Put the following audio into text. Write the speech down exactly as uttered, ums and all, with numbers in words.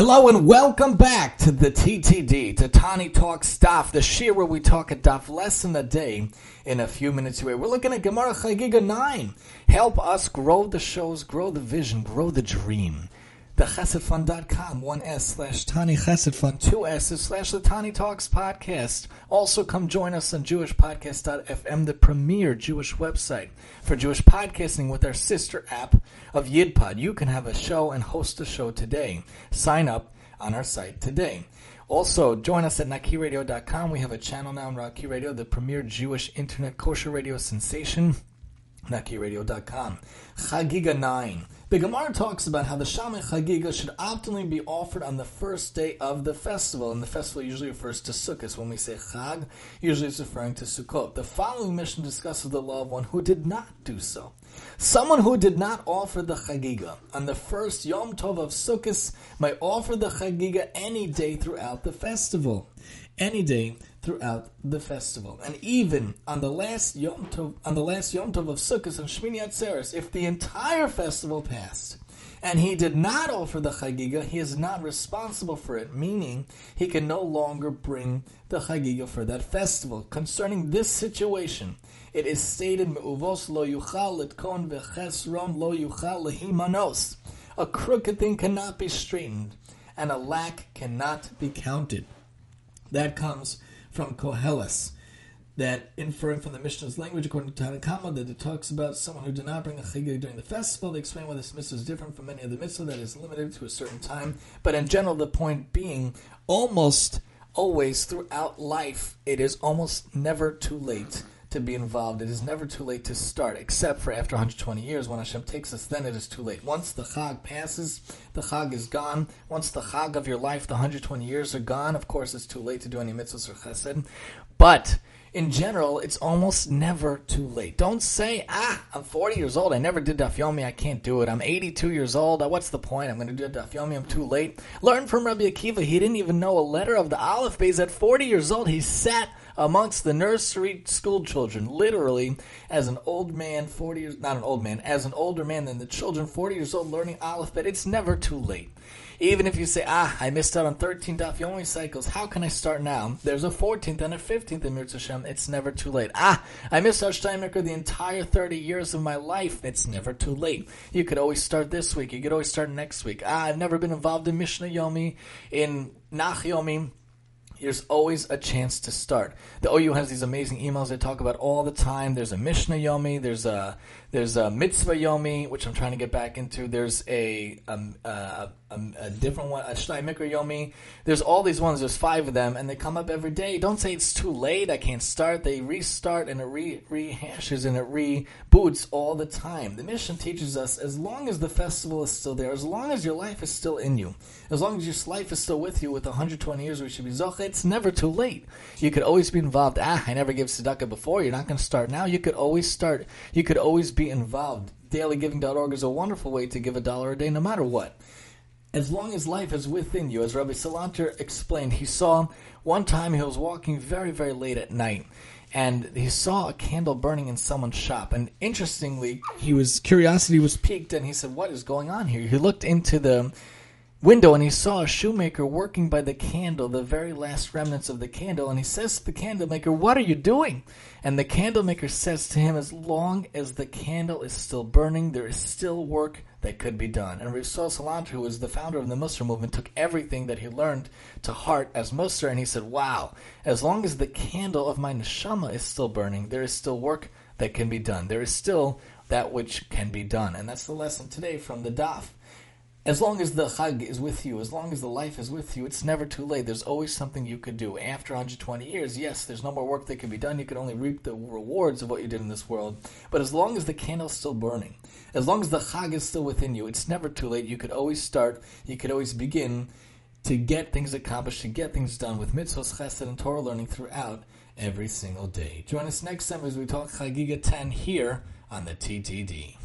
Hello and welcome back to the T T D, to Tani Talks Daf, the shir where we talk a daf lesson a day in a few minutes away. We're looking at Gemara Chagiga nine. Help us grow the shows, grow the vision, grow the dream. The Chesed Fund dot com, one S slash Tani Chesed Fund, two S's slash the Tani Talks Podcast. Also come join us on jewish podcast dot f m, the premier Jewish website for Jewish podcasting with our sister app of Yidpod. You can have a show and host a show today. Sign up on our site today. Also, join us at Naki Radio dot com. We have a channel now on Rocky Radio, the premier Jewish internet kosher radio sensation. Naki Radio dot com. Chagiga nine. The Gemara talks about how the Shamei Chagiga should optimally be offered on the first day of the festival. And the festival usually refers to Sukkot. When we say Chag, usually it's referring to Sukkot. The following Mishnah discusses the law of one who did not do so. Someone who did not offer the Chagiga on the first Yom Tov of Sukkot may offer the Chagiga any day throughout the festival. Any day throughout the festival, and even on the last Yom Tov, on the last Yom Tov of Sukkot and Shemini Atzeres, if the entire festival passed and he did not offer the Chagiga, he is not responsible for it, meaning he can no longer bring the Chagiga for that festival. Concerning this situation, it is stated, Me'uvos lo yuchal litkon v'chesron lo yuchal lehimanos. A crooked thing cannot be straightened, and a lack cannot be counted. That comes from Kohelos, that inferring from the Mishnah's language, according to Tanakhamad, that it talks about someone who did not bring a Chagiga during the festival. They explain why this mitzvah is different from many other mitzvahs, that is limited to a certain time. But in general, the point being, almost always throughout life, it is almost never too late to be involved. It is never too late to start, except for after one hundred twenty years, when Hashem takes us, then it is too late. Once the Chag passes, the Chag is gone. Once the Chag of your life, the one hundred twenty years are gone, of course it's too late to do any mitzvahs or chesed. But in general, it's almost never too late. Don't say, ah, I'm forty years old, I never did daf yomi, I can't do it. I'm eighty-two years old, what's the point? I'm going to do daf yomi, I'm too late. Learn from Rabbi Akiva, he didn't even know a letter of the aleph bays. At forty years old, he sat amongst the nursery school children, literally, as an old man, forty years, not an old man, as an older man than the children, forty years old, learning aleph bays. It's never too late. Even if you say, ah, I missed out on thirteen daf yomi cycles, how can I start now? There's a fourteenth and a fifteenth in Mir Tzachem. It's never too late. Ah, I missed out Shnayim Mikra the entire thirty years of my life. It's never too late. You could always start this week. You could always start next week. Ah, I've never been involved in Mishnah Yomi, in Nach Yomi. There's always a chance to start. The O U has these amazing emails they talk about all the time. There's a Mishnah Yomi. There's a there's a Mitzvah Yomi, which I'm trying to get back into. There's a a, a, a, a different one, a Shnayim Mikra Yomi. There's all these ones. There's five of them, and they come up every day. Don't say it's too late, I can't start. They restart, and it re, rehashes, and it reboots all the time. The Mishnah teaches us, as long as the festival is still there, as long as your life is still in you, as long as your life is still with you, with one hundred twenty years, we should be zocheh. It's never too late. You could always be involved. Ah, I never gave tzedakah before. You're not going to start now. You could always start. You could always be involved. Dailygiving dot org is a wonderful way to give a dollar a day no matter what. As long as life is within you, as Rabbi Salanter explained, he saw one time he was walking very, very late at night, and he saw a candle burning in someone's shop. And interestingly, he was curiosity was piqued, and he said, what is going on here? He looked into the window, and he saw a shoemaker working by the candle, the very last remnants of the candle, and he says to the candle maker, what are you doing? And the candle maker says to him, as long as the candle is still burning, there is still work that could be done. And Rizal Salant, who was the founder of the Mussar movement, took everything that he learned to heart as Mussar, and he said, wow, as long as the candle of my neshama is still burning, there is still work that can be done. There is still that which can be done. And that's the lesson today from the daf. As long as the Chag is with you, as long as the life is with you, it's never too late. There's always something you could do. After one hundred twenty years, yes, there's no more work that can be done. You can only reap the rewards of what you did in this world. But as long as the candle's still burning, as long as the Chag is still within you, it's never too late. You could always start. You could always begin to get things accomplished, to get things done with mitzvahs, chesed, and Torah learning throughout every single day. Join us next time as we talk Chagiga ten here on the T T D.